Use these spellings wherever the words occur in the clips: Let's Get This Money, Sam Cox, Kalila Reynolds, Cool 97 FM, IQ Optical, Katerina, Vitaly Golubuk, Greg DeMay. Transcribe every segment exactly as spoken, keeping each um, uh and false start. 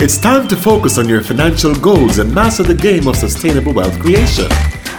It's time to focus on your financial goals and master the game of sustainable wealth creation.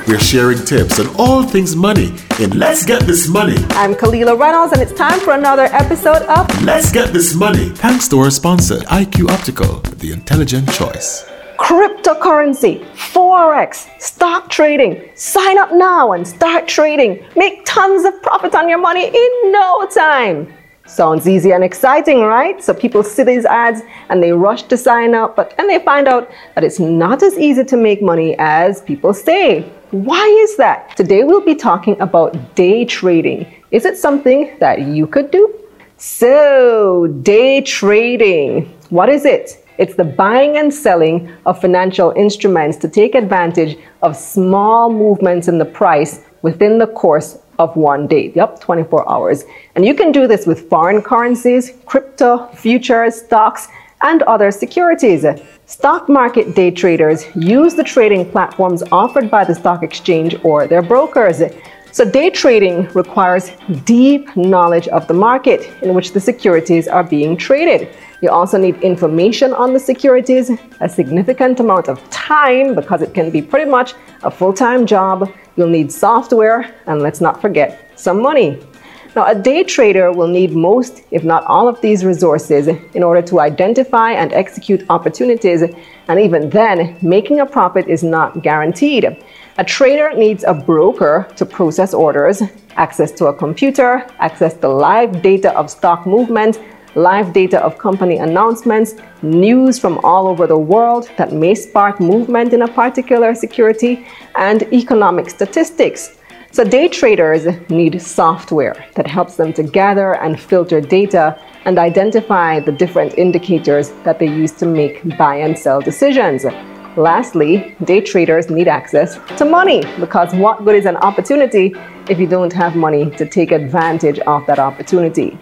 We're sharing tips on all things money in Let's Get This Money. I'm Kalila Reynolds, and it's time for another episode of Let's Get This Money. Thanks to our sponsor, I Q Optical, the intelligent choice. Cryptocurrency, Forex, stock trading. Sign up now and start trading. Make tons of profit on your money in no time. Sounds easy and exciting, right? So people see these ads and they rush to sign up, but then they find out that it's not as easy to make money as people say. Why is that? Today we'll be talking about day trading. Is it something that you could do? So, day trading. What is it? It's the buying and selling of financial instruments to take advantage of small movements in the price within the course of one day, yep, twenty-four hours. And you can do this with foreign currencies, crypto, futures, stocks, and other securities. Stock market day traders use the trading platforms offered by the stock exchange or their brokers. So day trading requires deep knowledge of the market in which the securities are being traded. You also need information on the securities, a significant amount of time because it can be pretty much a full-time job. You'll need software, and let's not forget, some money. Now, a day trader will need most, if not all, of these resources in order to identify and execute opportunities, and even then, making a profit is not guaranteed. A trader needs a broker to process orders, access to a computer, access to live data of stock movement, live data of company announcements, news from all over the world that may spark movement in a particular security, and economic statistics. So day traders need software that helps them to gather and filter data and identify the different indicators that they use to make buy and sell decisions. Lastly, day traders need access to money, because what good is an opportunity if you don't have money to take advantage of that opportunity?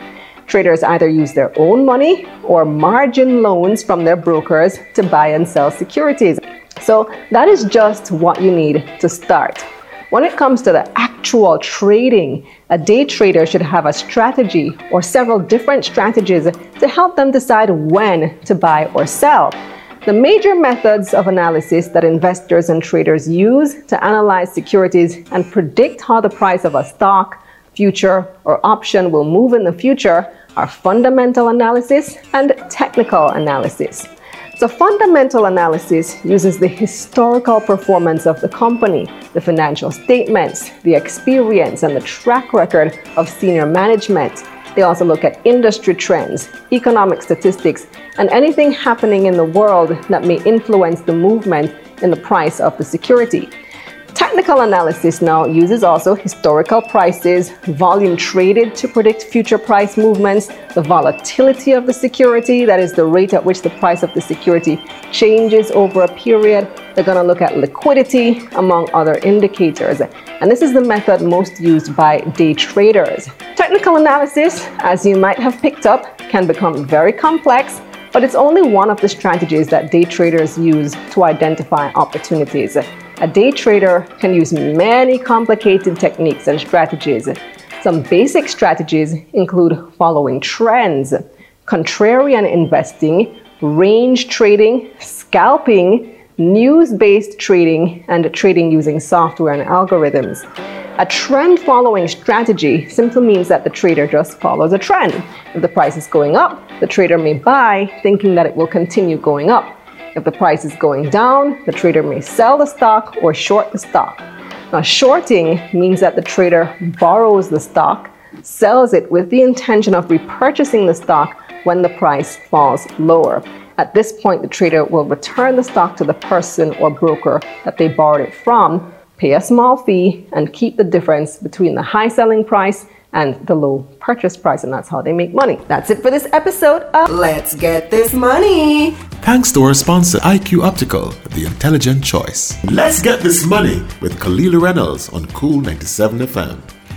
Traders either use their own money or margin loans from their brokers to buy and sell securities. So that is just what you need to start. When it comes to the actual trading, a day trader should have a strategy or several different strategies to help them decide when to buy or sell. The major methods of analysis that investors and traders use to analyze securities and predict how the price of a stock, future, or option will move in the future are fundamental analysis and technical analysis. So fundamental analysis uses the historical performance of the company, the financial statements, the experience, and the track record of senior management. They also look at industry trends, economic statistics, and anything happening in the world that may influence the movement in the price of the security. Technical analysis now uses also historical prices, volume traded to predict future price movements, the volatility of the security, that is the rate at which the price of the security changes over a period. They're going to look at liquidity, among other indicators. And this is the method most used by day traders. Technical analysis, as you might have picked up, can become very complex, but it's only one of the strategies that day traders use to identify opportunities. A day trader can use many complicated techniques and strategies. Some basic strategies include following trends, contrarian investing, range trading, scalping, news-based trading, and trading using software and algorithms. A trend following strategy simply means that the trader just follows a trend. If the price is going up, the trader may buy, thinking that it will continue going up. If the price is going down, the trader may sell the stock or short the stock. Now, shorting means that the trader borrows the stock, sells it with the intention of repurchasing the stock when the price falls lower. At this point, the trader will return the stock to the person or broker that they borrowed it from, pay a small fee, and keep the difference between the high selling price and the low purchase price, and that's how they make money. That's it for this episode of Let's Get This Money. Thanks to our sponsor, I Q Optical, the intelligent choice. Let's Get This Money with Kalila Reynolds on Cool ninety-seven F M.